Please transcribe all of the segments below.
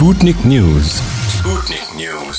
سبوتنيك نيوز.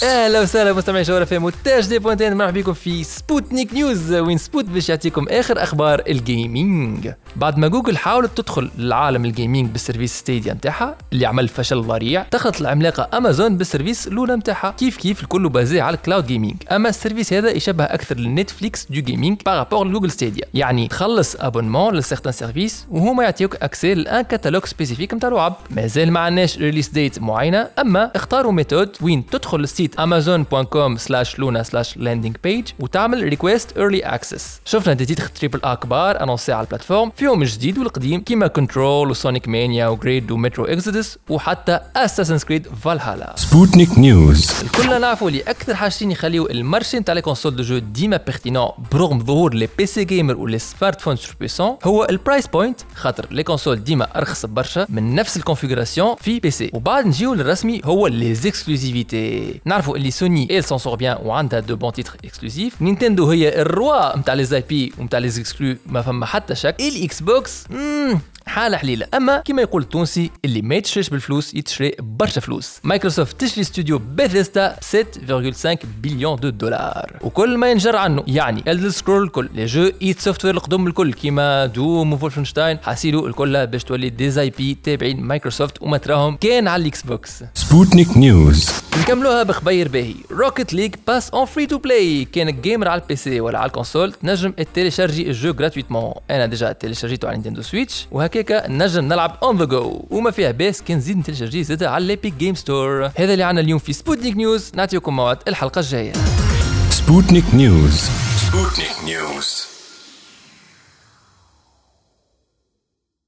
اهلا وسهلا مستمعين شوارع في مونتاج دي بوينتين، مرحبا بكم في سبوتنيك نيوز وين سبوت باش يعطيكم اخر اخبار الجيمنج. بعد ما جوجل حاولت تدخل لعالم الجيمنج بالسيرفيس ستيديا نتاعها اللي عمل فشل ذريع، دخلت العملاقه امازون بالسيرفيس لونا نتاعها، كيف الكل بازي على الكلاود جيمنج. اما السيرفيس هذا يشبه اكثر للنتفليكس دو جيمنج بارابور لجوجل ستيديا، يعني تخلص ابونمون لسيغتان سيرفيس وهما يعطيوك اكسي لان كاتالوج سبيسيفيك نتاع لعب. مازال ما عندناش ريليس ديت معينه، اما اختاروا ميثود وين تدخل للسيت amazon.com/luna/landingpage وتعمل request early access. شفنا دي تيتخ تريبل آ كبار انونسي على البلاتفورم فيهم الجديد والقديم كيما كنترول وسونيك مانيا وجريد ومترو اكسودس وحتى اساسنز كريد فالهالا. سبوتنيك نيوز، الكلنا نعرفوا اللي اكثر حاجتين يخليو المارشي نتاع لي كونسول دو جو ديما بيرتينون برغم ظهور لي بي سي جيمر ولي سمارت فون سوبيسون هو البرايس بوينت، خاطر لي كونسول ديما ارخص برشا من نفس الكونفيغوراسيون في بي سي. وبعد نجيو للرسمي هو لي اكسكلوزيفيتي، نعرفوا اللي سوني ايل سون سور بيان وعندها دو بون تيتر اكسكلوزيف، نينتندو هي الروا نتاع لي زاي بي ونتاع لي اكسكلو ما فما حتى شك، الاكس بوكس حالة حليلة. أما كما يقول التونسي اللي ما يتشريش بالفلوس يتشري برشا فلوس. مايكروسوفت تشري استوديو بيثيسدا 7.5 بليون دو دولار وكل ما ينجر عنه، يعني الدل سكرول الكل لي جو ايت سوفتوير القدم الكل كيما دوم وفولفنشتاين حاسيلو الكل باش تولي دي زاي بي تابعين مايكروسوفت وما تراهم كان على الاكس بوكس. سبوتنيك نيوز نكملوها بخبير باهي، روكيت ليج باس اون فري تو بلاي، كانك جيمر على البي سي ولا على الكونسول تنجم تيليشارجي الجو غراتويتمون. انا ديجا تيليشارجيته على نينتندو سويتش وهكاك نجم نلعب اون ذا جو، وما فيها باس كان نزيد نتيليشارجي زاده على الابيك جيم ستور. هذا اللي عنا اليوم في سبوتنيك نيوز، نعطيكم موعد الحلقه الجايه. سبوتنيك نيوز.